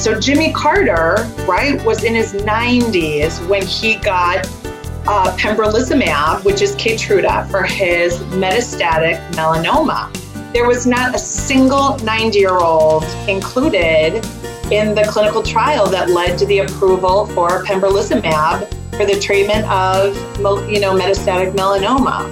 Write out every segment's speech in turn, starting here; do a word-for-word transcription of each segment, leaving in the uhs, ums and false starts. So Jimmy Carter, right, was in his nineties when he got uh, pembrolizumab, which is Keytruda, for his metastatic melanoma. There was not a single ninety-year-old included in the clinical trial that led to the approval for pembrolizumab for the treatment of, you know, metastatic melanoma.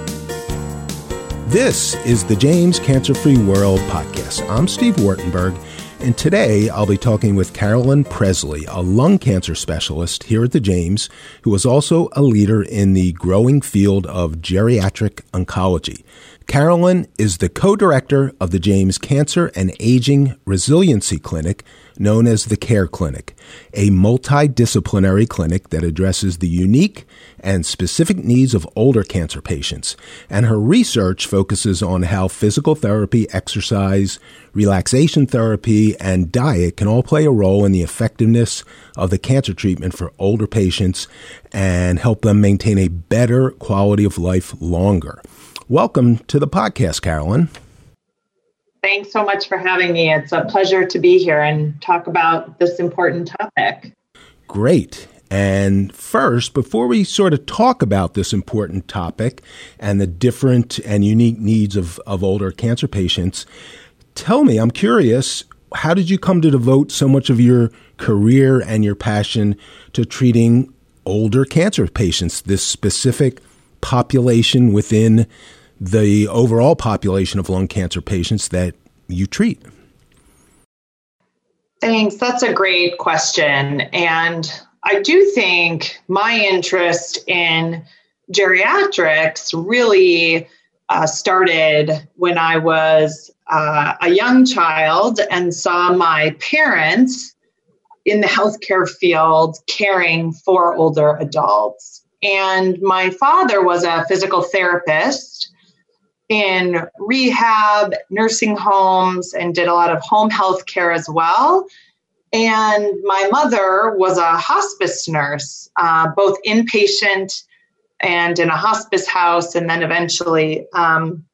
This is the James Cancer-Free World podcast. I'm Steve Wartenberg, and today I'll be talking with Carolyn Presley, a lung cancer specialist here at the James, who is also a leader in the growing field of geriatric oncology. Carolyn is the co-director of the James Cancer and Aging Resiliency Clinic, known as the CARE Clinic, a multidisciplinary clinic that addresses the unique and specific needs of older cancer patients. And her research focuses on how physical therapy, exercise, relaxation therapy, and diet can all play a role in the effectiveness of the cancer treatment for older patients and help them maintain a better quality of life longer. Welcome to the podcast, Carolyn. Thanks so much for having me. It's a pleasure to be here and talk about this important topic. Great. And first, before we sort of talk about this important topic and the different and unique needs of, of older cancer patients, tell me, I'm curious, how did you come to devote so much of your career and your passion to treating older cancer patients, this specific population within the overall population of lung cancer patients that you treat? Thanks. That's a great question. And I do think my interest in geriatrics really uh, started when I was uh, a young child and saw my parents in the healthcare field caring for older adults. And my father was a physical therapist in rehab, nursing homes, and did a lot of home health care as well. And my mother was a hospice nurse, uh, both inpatient and in a hospice house. And then eventually um,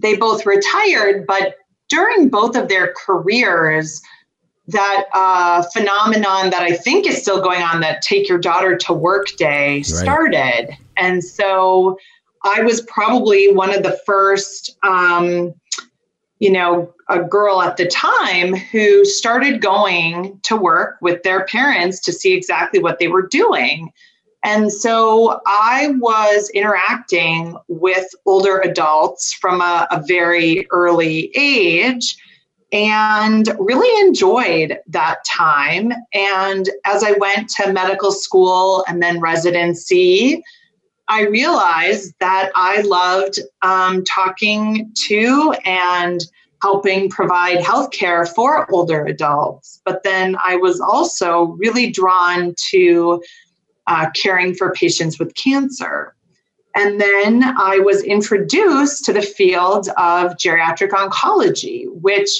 they both retired. But during both of their careers, that uh, phenomenon that I think is still going on, that take your daughter to work day, right, started. And so I was probably one of the first, um, you know, a girl at the time who started going to work with their parents to see exactly what they were doing. And so I was interacting with older adults from a, a very early age and really enjoyed that time. And as I went to medical school and then residency, I realized that I loved um, talking to and helping provide healthcare for older adults. But then I was also really drawn to uh, caring for patients with cancer. And then I was introduced to the field of geriatric oncology, which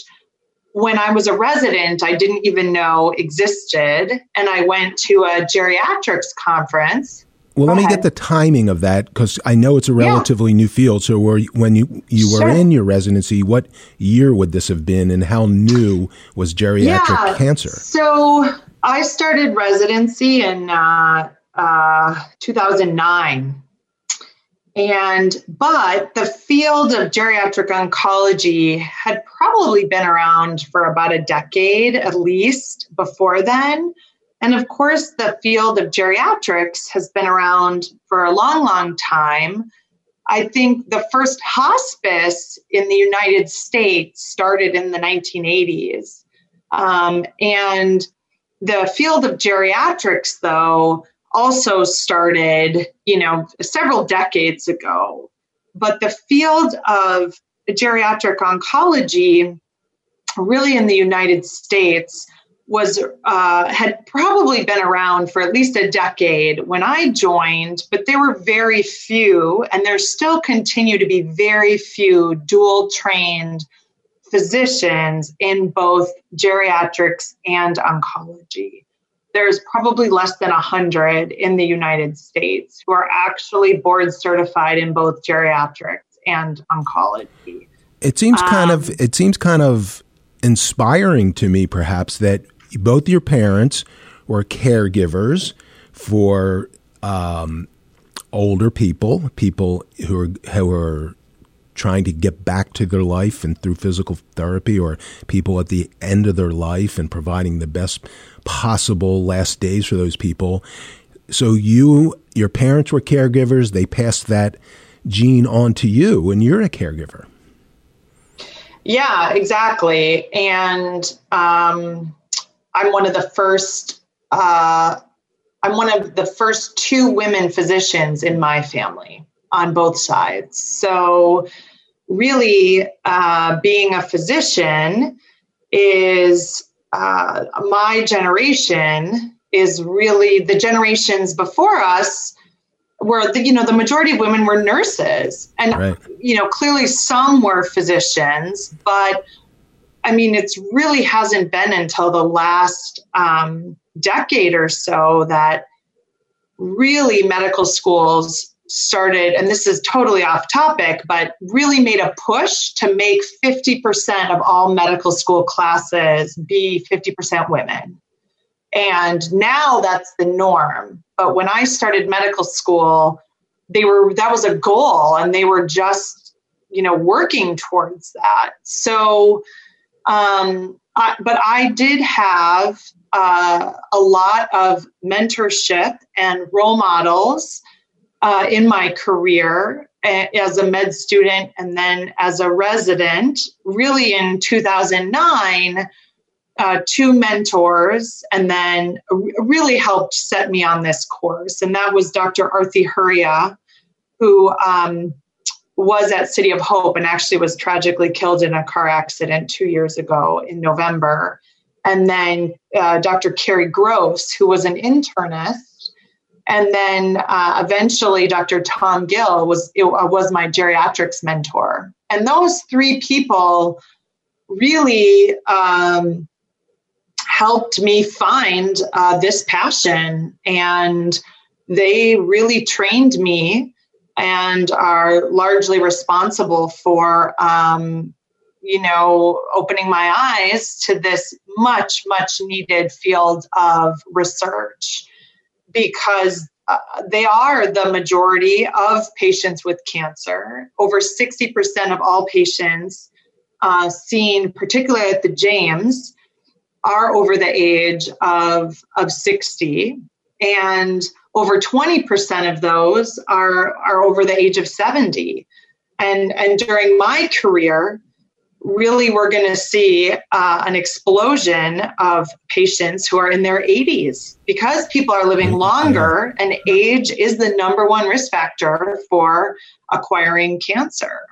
when I was a resident, I didn't even know existed. And I went to a geriatrics conference. Well, Go let ahead. me get the timing of that, because I know it's a relatively yeah. new field. So were, when you, you were sure. in your residency, what year would this have been, and how new was geriatric yeah. cancer? So I started residency in uh, uh, two thousand nine. And but the field of geriatric oncology had probably been around for about a decade, at least, before then. And of course, the field of geriatrics has been around for a long, long time. I think the first hospice in the United States started in the nineteen eighties. Um, and the field of geriatrics, though, also started, you know, several decades ago. But the field of geriatric oncology, really in the United States, was uh, had probably been around for at least a decade when I joined, but there were very few, and there still continue to be very few dual-trained physicians in both geriatrics and oncology. There's probably less than one hundred in the United States who are actually board certified in both geriatrics and oncology. It seems kind um, of it seems kind of inspiring to me, perhaps, that both your parents were caregivers for um, older people, people who are who are trying to get back to their life and through physical therapy, or people at the end of their life and providing the best possible last days for those people. So you, your parents were caregivers. They passed that gene on to you, and you're a caregiver. Yeah, exactly. And um, I'm one of the first, uh, I'm one of the first two women physicians in my family on both sides. So really, uh, being a physician is, uh, my generation is really, the generations before us were, the, you know, the majority of women were nurses. And, right. you know, clearly some were physicians, but I mean, it's really hasn't been until the last um, decade or so that really medical schools started, and this is totally off topic, but really made a push to make fifty percent of all medical school classes be fifty percent women. And now that's the norm. But when I started medical school, they were, that was a goal, and they were just, you know, working towards that. So, um, I, but I did have uh, a lot of mentorship and role models Uh, in my career as a med student and then as a resident. Really in two thousand nine, uh, two mentors, and then really helped set me on this course. And that was Doctor Arthi Hurria, who um, was at City of Hope and actually was tragically killed in a car accident two years ago in November. And then uh, Doctor Carrie Gross, who was an internist. And then uh, eventually, Doctor Tom Gill was it, uh, was my geriatrics mentor. And those three people really um, helped me find uh, this passion. And they really trained me and are largely responsible for, um, you know, opening my eyes to this much, much needed field of research, because uh, they are the majority of patients with cancer. Over sixty percent of all patients uh, seen, particularly at the James, are over the age of, of sixty. And over twenty percent of those are, are over the age of seventy. And, and during my career, really we're going to see uh, an explosion of patients who are in their eighties, because people are living longer and age is the number one risk factor for acquiring cancer.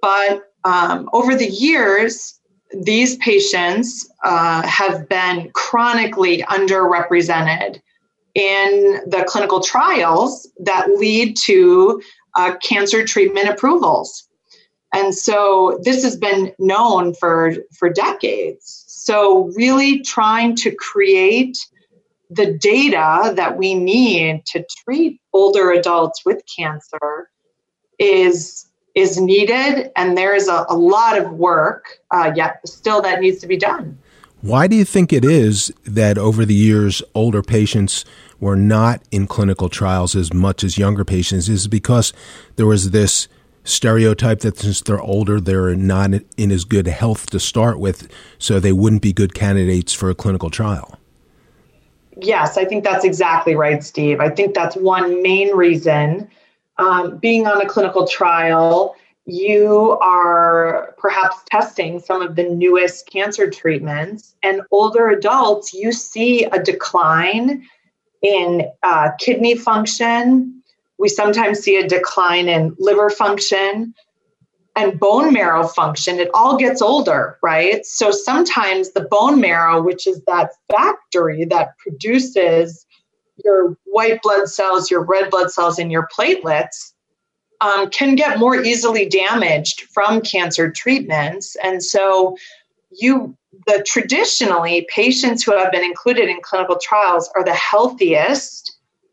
But um, over the years, these patients uh, have been chronically underrepresented in the clinical trials that lead to uh, cancer treatment approvals. And so this has been known for, for decades. So really trying to create the data that we need to treat older adults with cancer is, is needed. And there is a, a lot of work uh, yet still that needs to be done. Why do you think it is that over the years, older patients were not in clinical trials as much as younger patients? Is it because there was this stereotype that since they're older, they're not in as good health to start with, so they wouldn't be good candidates for a clinical trial? Yes, I think that's exactly right, Steve. I think that's one main reason. Um, being on a clinical trial, you are perhaps testing some of the newest cancer treatments, and older adults, you see a decline in uh, kidney function. We sometimes see a decline in liver function and bone marrow function. It all gets older, right? So sometimes the bone marrow, which is that factory that produces your white blood cells, your red blood cells, and your platelets, um, can get more easily damaged from cancer treatments. And so you, the traditionally, patients who have been included in clinical trials are the healthiest,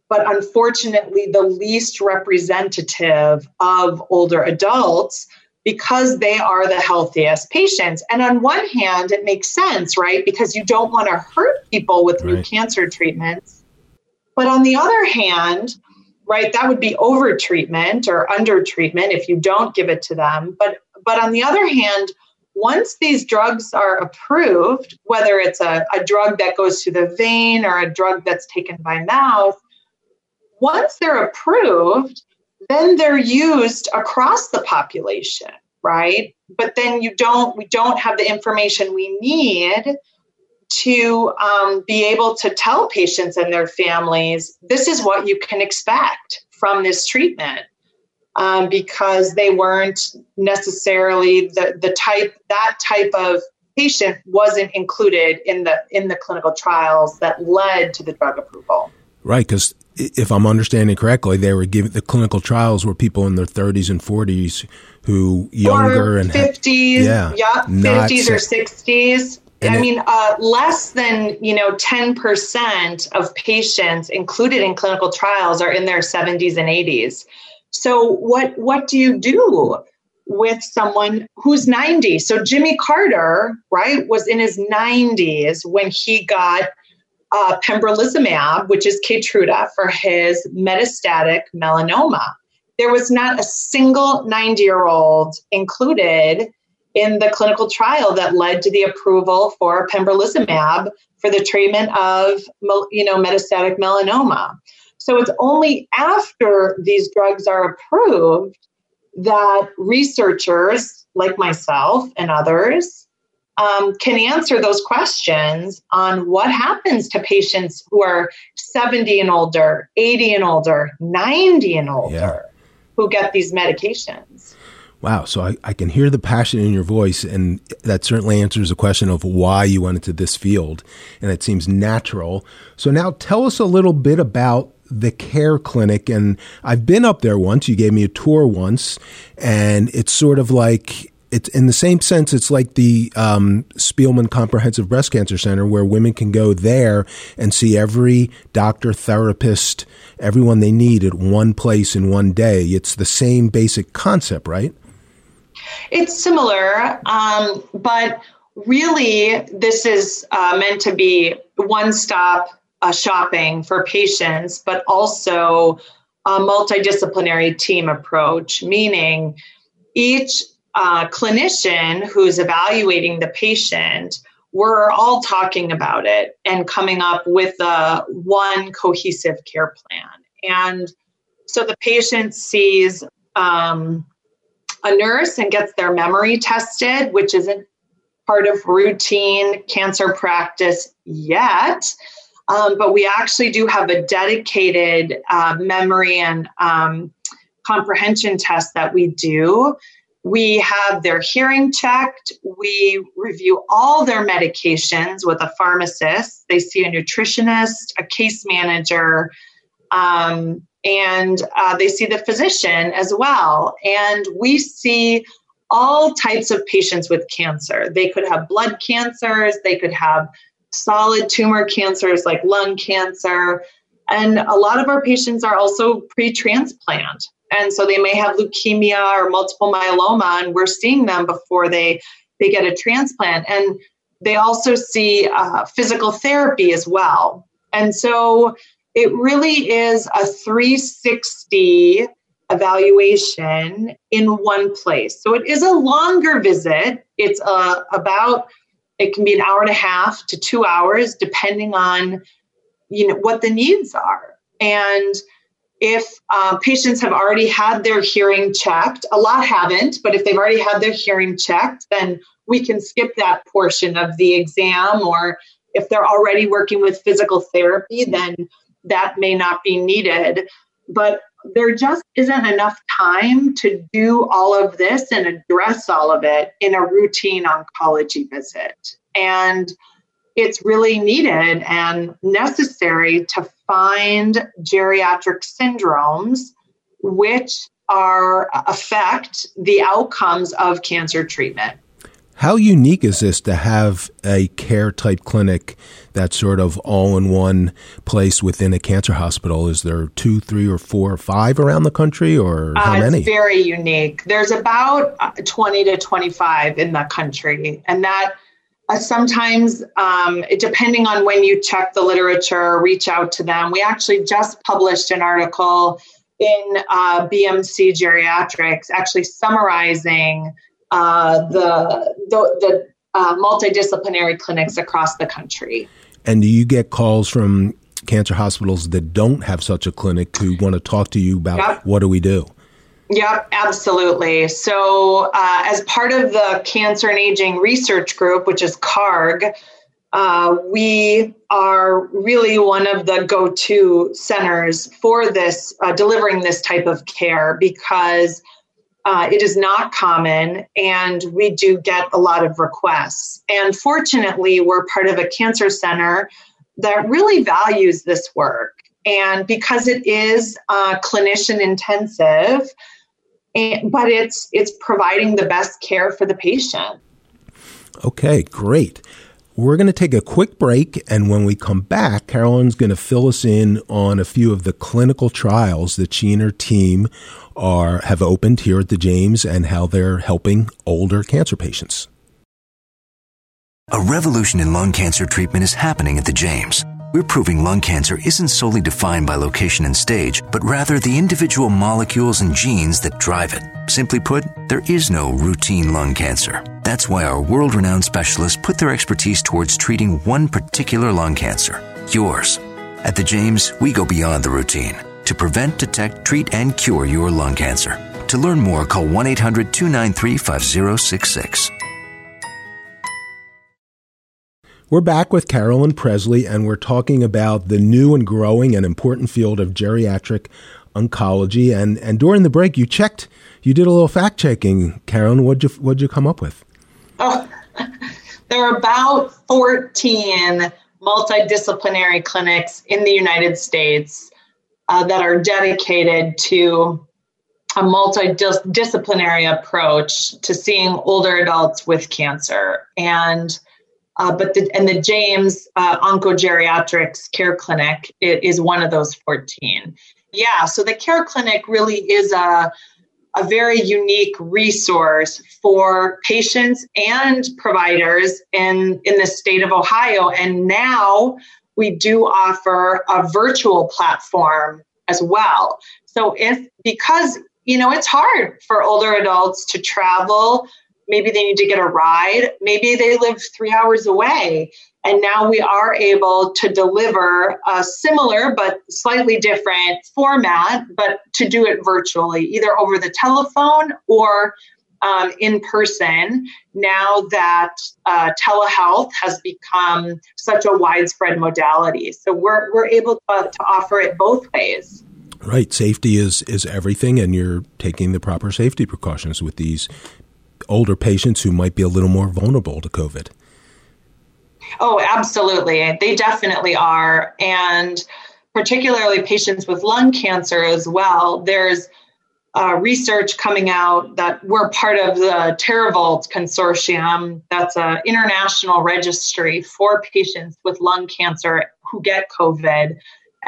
but unfortunately the least representative of older adults because they are the healthiest patients. And on one hand, it makes sense, right? Because you don't want to hurt people with right. new cancer treatments. But on the other hand, right, that would be over-treatment or under-treatment if you don't give it to them. But but on the other hand, once these drugs are approved, whether it's a, a drug that goes through the vein or a drug that's taken by mouth, once they're approved, then they're used across the population, right? But then you don't, we don't have the information we need to um, be able to tell patients and their families, this is what you can expect from this treatment. Um, because they weren't necessarily the, the type, that type of patient wasn't included in the in the clinical trials that led to the drug approval. Right, because if I'm understanding correctly, they were given the clinical trials were people in their thirties and forties who younger or and fifties, ha- yeah, yeah, fifties or sixties. I it, mean, uh, less than you know, ten percent of patients included in clinical trials are in their seventies and eighties. So what what do you do with someone who's ninety? So Jimmy Carter, right, was in his nineties when he got uh, pembrolizumab, which is Keytruda, for his metastatic melanoma. There was not a single ninety-year-old included in the clinical trial that led to the approval for pembrolizumab for the treatment of you know metastatic melanoma. So it's only after these drugs are approved that researchers like myself and others um, can answer those questions on what happens to patients who are seventy and older, eighty and older, ninety and older, yeah. who get these medications. Wow. So I, I can hear the passion in your voice, and that certainly answers the question of why you went into this field, and it seems natural. So now tell us a little bit about the CARE Clinic. And I've been up there once. You gave me a tour once, and it's sort of like, it's in the same sense, it's like the um, Spielman Comprehensive Breast Cancer Center, where women can go there and see every doctor, therapist, everyone they need at one place in one day. It's the same basic concept, right? It's similar, um, but really this is uh, meant to be one-stop Uh, shopping for patients, but also a multidisciplinary team approach, meaning each uh, clinician who's evaluating the patient, we're all talking about it and coming up with a one cohesive care plan. And so the patient sees um, a nurse and gets their memory tested, which isn't part of routine cancer practice yet. Um, but we actually do have a dedicated uh, memory and um, comprehension test that we do. We have their hearing checked. We review all their medications with a pharmacist. They see a nutritionist, a case manager, um, and uh, they see the physician as well. And we see all types of patients with cancer. They could have blood cancers. They could have solid tumor cancers like lung cancer. And a lot of our patients are also pre-transplant. And so they may have leukemia or multiple myeloma, and we're seeing them before they, they get a transplant. And they also see uh, physical therapy as well. And so it really is a three sixty evaluation in one place. So it is a longer visit. It's uh, about It can be an hour and a half to two hours, depending on, you know, what the needs are. And if uh, patients have already had their hearing checked, a lot haven't, but if they've already had their hearing checked, then we can skip that portion of the exam. Or if they're already working with physical therapy, then that may not be needed. But there just isn't enough time to do all of this and address all of it in a routine oncology visit. And it's really needed and necessary to find geriatric syndromes, which are affect the outcomes of cancer treatment. How unique is this to have a care type clinic that's sort of all in one place within a cancer hospital? Is there two, three, or four, or five around the country, or how uh, many? It's very unique. There's about twenty to twenty-five in the country, and that uh, sometimes, um, depending on when you check the literature, reach out to them. We actually just published an article in uh, B M C Geriatrics, actually summarizing Uh, the the, the uh, multidisciplinary clinics across the country. And do you get calls from cancer hospitals that don't have such a clinic who want to talk to you about yep. what do we do? Yep, absolutely. So uh, as part of the Cancer and Aging Research Group, which is CARG, uh, we are really one of the go-to centers for this, uh, delivering this type of care, because Uh, it is not common, and we do get a lot of requests. And fortunately, we're part of a cancer center that really values this work. And because it is uh, clinician intensive, and, but it's it's providing the best care for the patient. Okay, great. We're going to take a quick break, and when we come back, Carolyn's going to fill us in on a few of the clinical trials that she and her team are have opened here at the James and how they're helping older cancer patients. A revolution in lung cancer treatment is happening at the James. We're proving lung cancer isn't solely defined by location and stage, but rather the individual molecules and genes that drive it. Simply put, there is no routine lung cancer. That's why our world-renowned specialists put their expertise towards treating one particular lung cancer, yours. At the James, we go beyond the routine to prevent, detect, treat, and cure your lung cancer. To learn more, call one eight hundred two nine three five zero six six. We're back with Carolyn Presley, and we're talking about the new and growing and important field of geriatric oncology. And, and during the break, you checked, you did a little fact checking, Carolyn. What'd you what'd you come up with? Oh, there are about fourteen multidisciplinary clinics in the United States uh, that are dedicated to a multidisciplinary approach to seeing older adults with cancer. And Uh, but the, and the James uh, Oncogeriatrics Care Clinic it is one of those fourteen. Yeah, so the Care Clinic really is a, a very unique resource for patients and providers in, in the state of Ohio. And now we do offer a virtual platform as well. So if, because, you know, it's hard for older adults to travel. Maybe they need to get a ride. Maybe they live three hours away. And now we are able to deliver a similar but slightly different format, but to do it virtually, either over the telephone or um, in person, now that uh, telehealth has become such a widespread modality. So we're we're able to, to offer it both ways. Right. Safety is, is everything, and you're taking the proper safety precautions with these older patients who might be a little more vulnerable to COVID. Oh, absolutely. They definitely are. And particularly patients with lung cancer as well. There's uh, research coming out that we're part of the Teravolt Consortium. That's an international registry for patients with lung cancer who get COVID.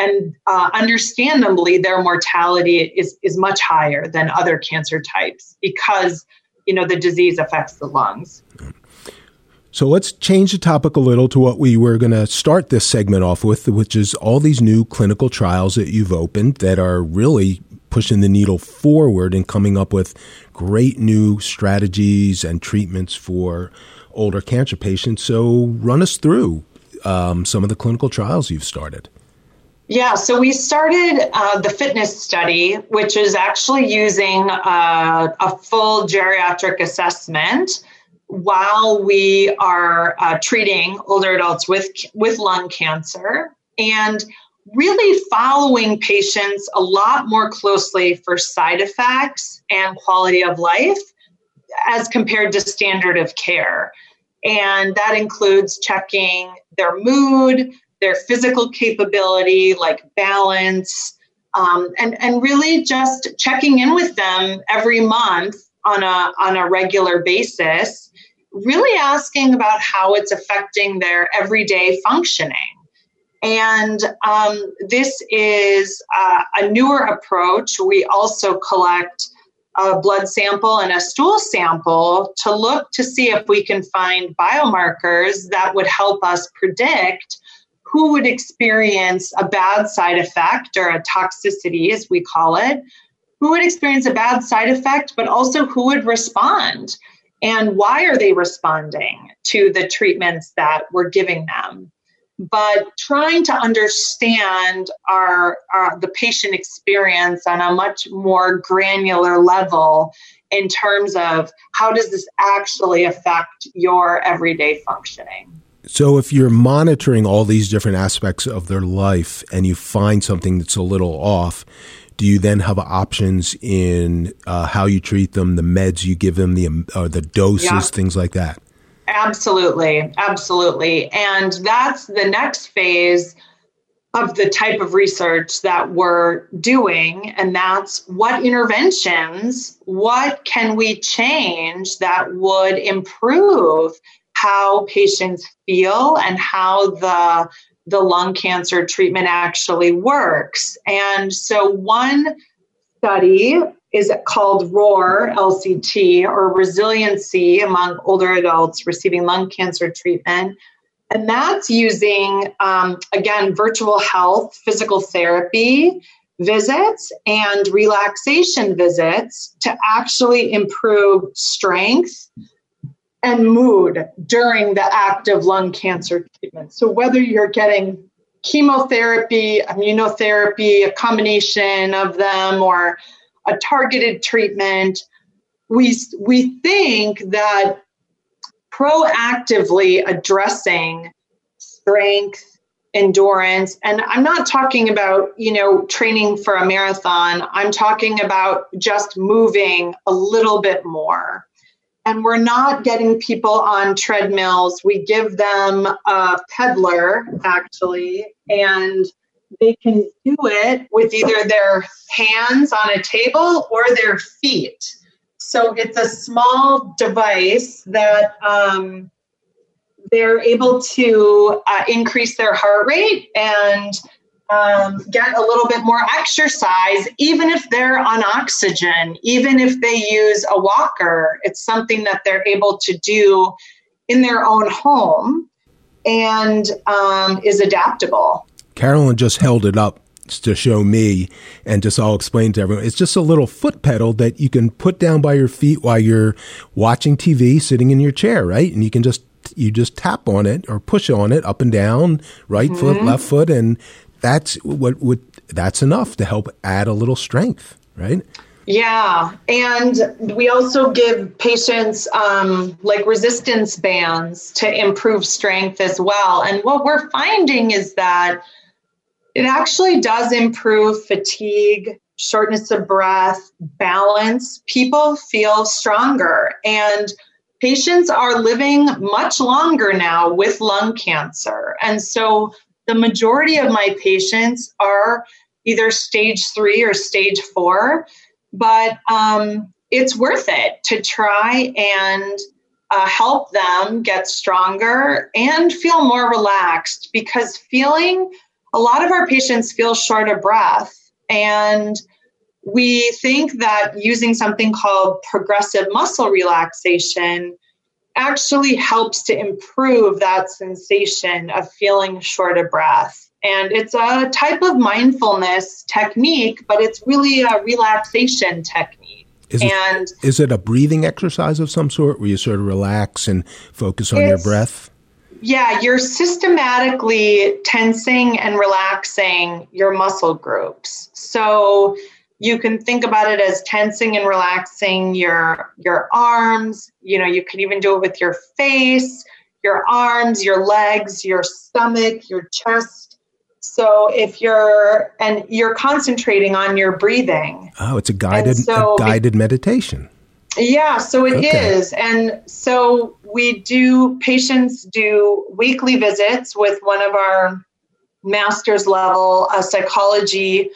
And uh, understandably, their mortality is, is much higher than other cancer types because you know, the disease affects the lungs. So let's change the topic a little to what we were going to start this segment off with, which is all these new clinical trials that you've opened that are really pushing the needle forward and coming up with great new strategies and treatments for older cancer patients. So run us through um, some of the clinical trials you've started. Yeah, so we started uh, the fitness study, which is actually using uh, a full geriatric assessment while we are uh, treating older adults with with lung cancer, and really following patients a lot more closely for side effects and quality of life as compared to standard of care. And that includes checking their mood, their physical capability, like balance, um, and, and really just checking in with them every month on a, on a regular basis really asking about how it's affecting their everyday functioning. And um, this is uh, a newer approach. We also collect a blood sample and a stool sample to look to see if we can find biomarkers that would help us predict who would experience a bad side effect, or a toxicity, as we call it, who would experience a bad side effect, but also who would respond, and why are they responding to the treatments that we're giving them. But trying to understand our, our the patient experience on a much more granular level in terms of how does this actually affect your everyday functioning. So if you're monitoring all these different aspects of their life and you find something that's a little off, do you then have options in uh, how you treat them, the meds you give them, the, um, or the doses, yeah. things like that? Absolutely. Absolutely. And that's the next phase of the type of research that we're doing. And that's what interventions, what can we change that would improve how patients feel and how the, the lung cancer treatment actually works. And so one study is called ROAR, L C T, or Resiliency among older adults receiving lung cancer treatment. And that's using, um, again, virtual health, physical therapy visits, and relaxation visits to actually improve strength and mood during the active lung cancer treatment. So whether you're getting chemotherapy, immunotherapy, a combination of them, or a targeted treatment, we we think that proactively addressing strength, endurance, and I'm not talking about, you know, training for a marathon, I'm talking about just moving a little bit more. And we're not getting people on treadmills. We give them a peddler, actually, and they can do it with either their hands on a table or their feet. So it's a small device that um, they're able to uh, increase their heart rate and um, get a little bit more exercise, even if they're on oxygen, even if they use a walker. It's something that they're able to do in their own home and um, is adaptable. Carolyn just held it up to show me, and just I'll explain to everyone. It's just a little foot pedal that you can put down by your feet while you're watching T V, sitting in your chair, right? And you can just you just tap on it or push on it up and down, right mm-hmm. foot, left foot, and that's what would that's enough to help add a little strength, right? Yeah, and we also give patients um, like resistance bands to improve strength as well. And what we're finding is that it actually does improve fatigue, shortness of breath, balance. People feel stronger, and patients are living much longer now with lung cancer. And so the majority of my patients are either stage three or stage four, but um, it's worth it to try and uh, help them get stronger and feel more relaxed, because feeling a lot of our patients feel short of breath. And we think that using something called progressive muscle relaxation actually helps to improve that sensation of feeling short of breath. And it's a type of mindfulness technique, but it's really a relaxation technique. Is it, and is it a breathing exercise of some sort where you sort of relax and focus on your breath? Yeah, you're systematically tensing and relaxing your muscle groups. So you can think about it as tensing and relaxing your your arms. You know, you could even do it with your face, your arms, your legs, your stomach, your chest. So if you're, and you're concentrating on your breathing. Oh, it's a guided so, a guided meditation. Yeah, so it okay. is. And so we do, patients do weekly visits with one of our master's level uh, psychology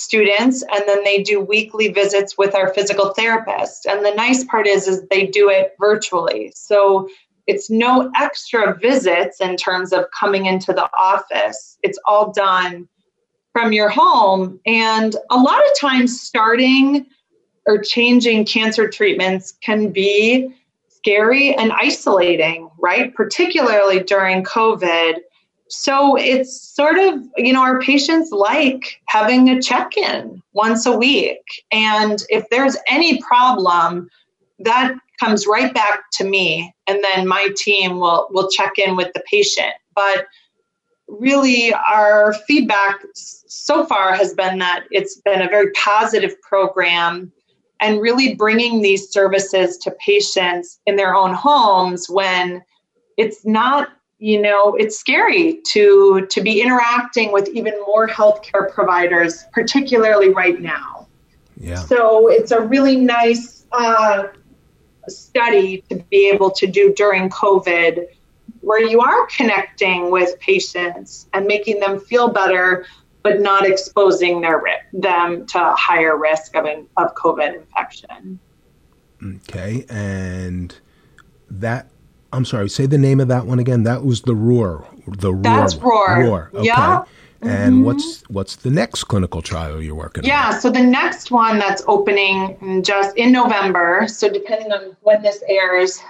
students, and then they do weekly visits with our physical therapist. And the nice part is, is they do it virtually. So it's no extra visits in terms of coming into the office. It's all done from your home. And a lot of times starting or changing cancer treatments can be scary and isolating, right? Particularly during COVID. So it's sort of, you know, our patients like having a check-in once a week. And if there's any problem, that comes right back to me. And then my team will, will check in with the patient. But really, our feedback so far has been that it's been a very positive program, and really bringing these services to patients in their own homes when it's not, you know, it's scary to, to be interacting with even more healthcare providers, particularly right now. Yeah. So it's a really nice uh, study to be able to do during COVID, where you are connecting with patients and making them feel better, but not exposing their them to a higher risk of an, of COVID infection. Okay, and that, I'm sorry, say the name of that one again. That was the ROAR. The ROAR. That's ROAR. ROAR. Okay. Yeah. And mm-hmm. what's what's the next clinical trial you're working yeah, on? Yeah, so the next one that's opening in just in November, so depending on when this airs,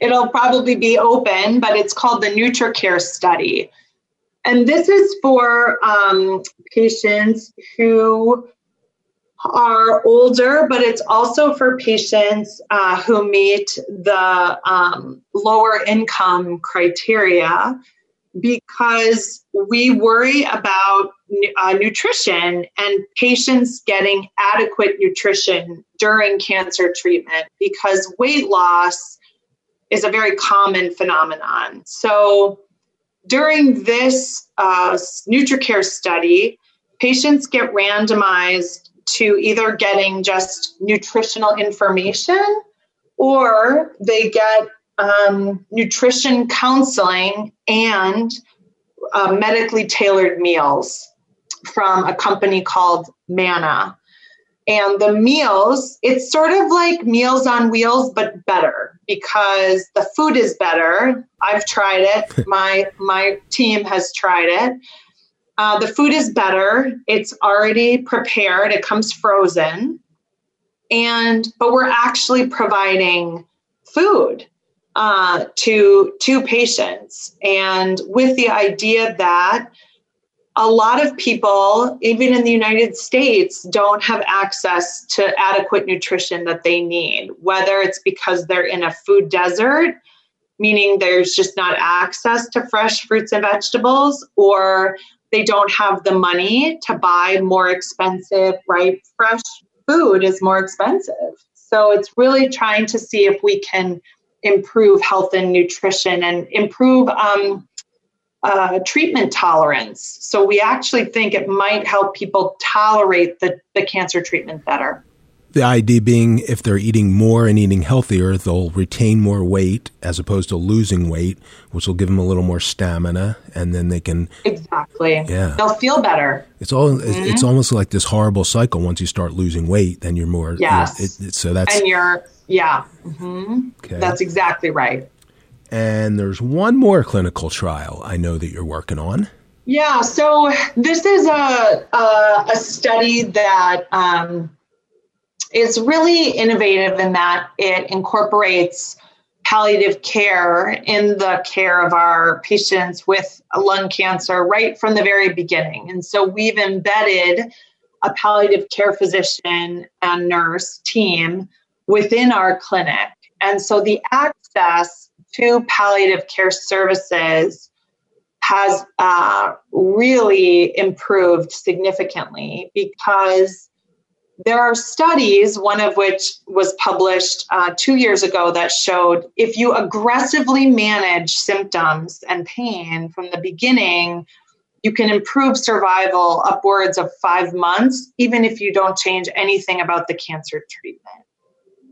it'll probably be open, but it's called the NutriCare study. And this is for um, patients who are older, but it's also for patients uh, who meet the um, lower income criteria, because we worry about uh, nutrition and patients getting adequate nutrition during cancer treatment, because weight loss is a very common phenomenon. So during this uh, NutriCare study, patients get randomized to either getting just nutritional information, or they get um, nutrition counseling and uh, medically tailored meals from a company called Mana. And the meals, it's sort of like Meals on Wheels, but better, because the food is better. I've tried it. My my team has tried it. Uh, the food is better. It's already prepared. It comes frozen. And but we're actually providing food uh, to, to patients. And with the idea that a lot of people, even in the United States, don't have access to adequate nutrition that they need, whether it's because they're in a food desert, meaning there's just not access to fresh fruits and vegetables, or they don't have the money to buy more expensive, right? Fresh food is more expensive. So it's really trying to see if we can improve health and nutrition and improve um Uh, treatment tolerance. So we actually think it might help people tolerate the, the cancer treatment better. The idea being if they're eating more and eating healthier, they'll retain more weight as opposed to losing weight, which will give them a little more stamina, and then they can... Exactly. Yeah. They'll feel better. It's all. Mm-hmm. It's almost like this horrible cycle. Once you start losing weight, then you're more... Yes. You're, it, it, so that's... And you're... Yeah. Mm-hmm. Okay. That's exactly right. And there's one more clinical trial I know that you're working on. Yeah, so this is a a, a study that um, is really innovative in that it incorporates palliative care in the care of our patients with lung cancer right from the very beginning. And so we've embedded a palliative care physician and nurse team within our clinic. And so the access to palliative care services has uh, really improved significantly, because there are studies, one of which was published uh, two years ago, that showed if you aggressively manage symptoms and pain from the beginning, you can improve survival upwards of five months, even if you don't change anything about the cancer treatment.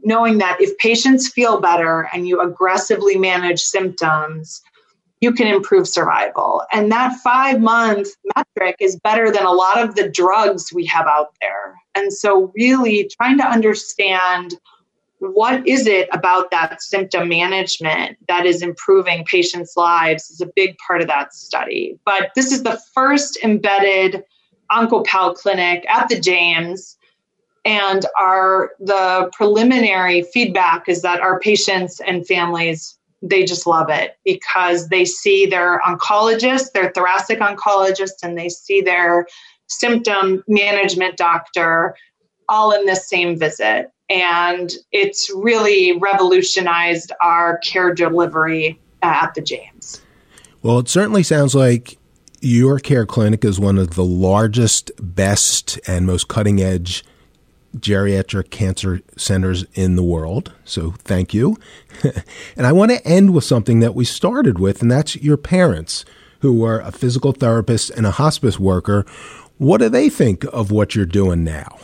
Knowing that if patients feel better and you aggressively manage symptoms, you can improve survival. And that five-month metric is better than a lot of the drugs we have out there. And so really trying to understand what is it about that symptom management that is improving patients' lives is a big part of that study. But this is the first embedded Oncopal clinic at the James, and our the preliminary feedback is that our patients and families, they just love it because they see their oncologist, their thoracic oncologist, and they see their symptom management doctor all in this same visit. And it's really revolutionized our care delivery at the James. Well, it certainly sounds like your CARE Clinic is one of the largest, best, and most cutting-edge geriatric cancer centers in the world. So thank you. And I want to end with something that we started with, and that's your parents, who are a physical therapist and a hospice worker. What do they think of what you're doing now?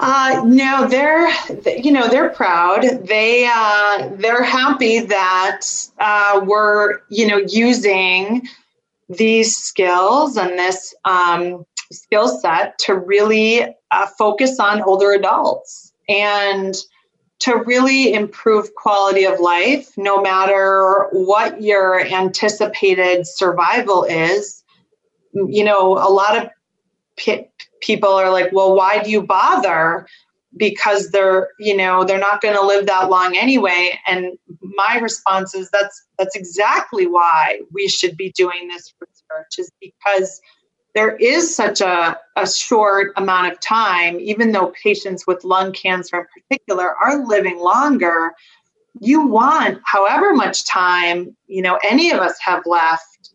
Uh, no, they're, you know, they're proud. They, uh, they're happy that uh, we're, you know, using these skills and this um, skill set to really uh, focus on older adults and to really improve quality of life, no matter what your anticipated survival is. You know, a lot of p- people are like, well, why do you bother? Because they're, you know, they're not going to live that long anyway. And my response is that's, that's exactly why we should be doing this research, is because there is such a, a short amount of time. Even though patients with lung cancer in particular are living longer, you want however much time, you know, any of us have left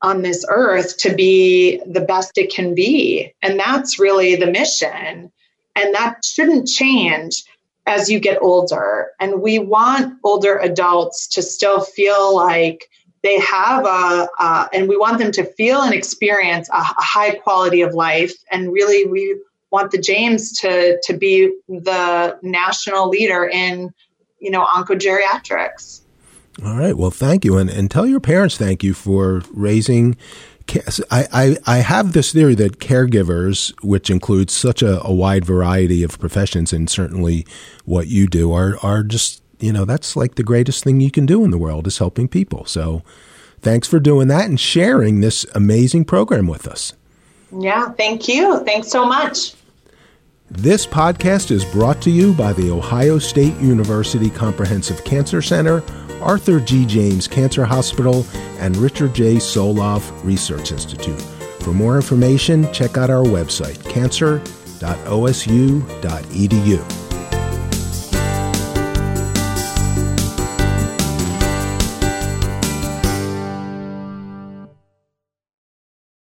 on this earth to be the best it can be. And that's really the mission. And that shouldn't change as you get older. And we want older adults to still feel like they have a, uh, and we want them to feel and experience a, a high quality of life. And really, we want the James to to be the national leader in, you know, oncogeriatrics. All right. Well, thank you. And, and tell your parents thank you for raising. I, I, I have this theory that caregivers, which includes such a, a wide variety of professions, and certainly what you do, are are just, you know, that's like the greatest thing you can do in the world, is helping people. So thanks for doing that and sharing this amazing program with us. Yeah, thank you. Thanks so much. This podcast is brought to you by the Ohio State University Comprehensive Cancer Center, Arthur G. James Cancer Hospital, and Richard J. Solov Research Institute. For more information, check out our website, cancer dot o s u dot e d u.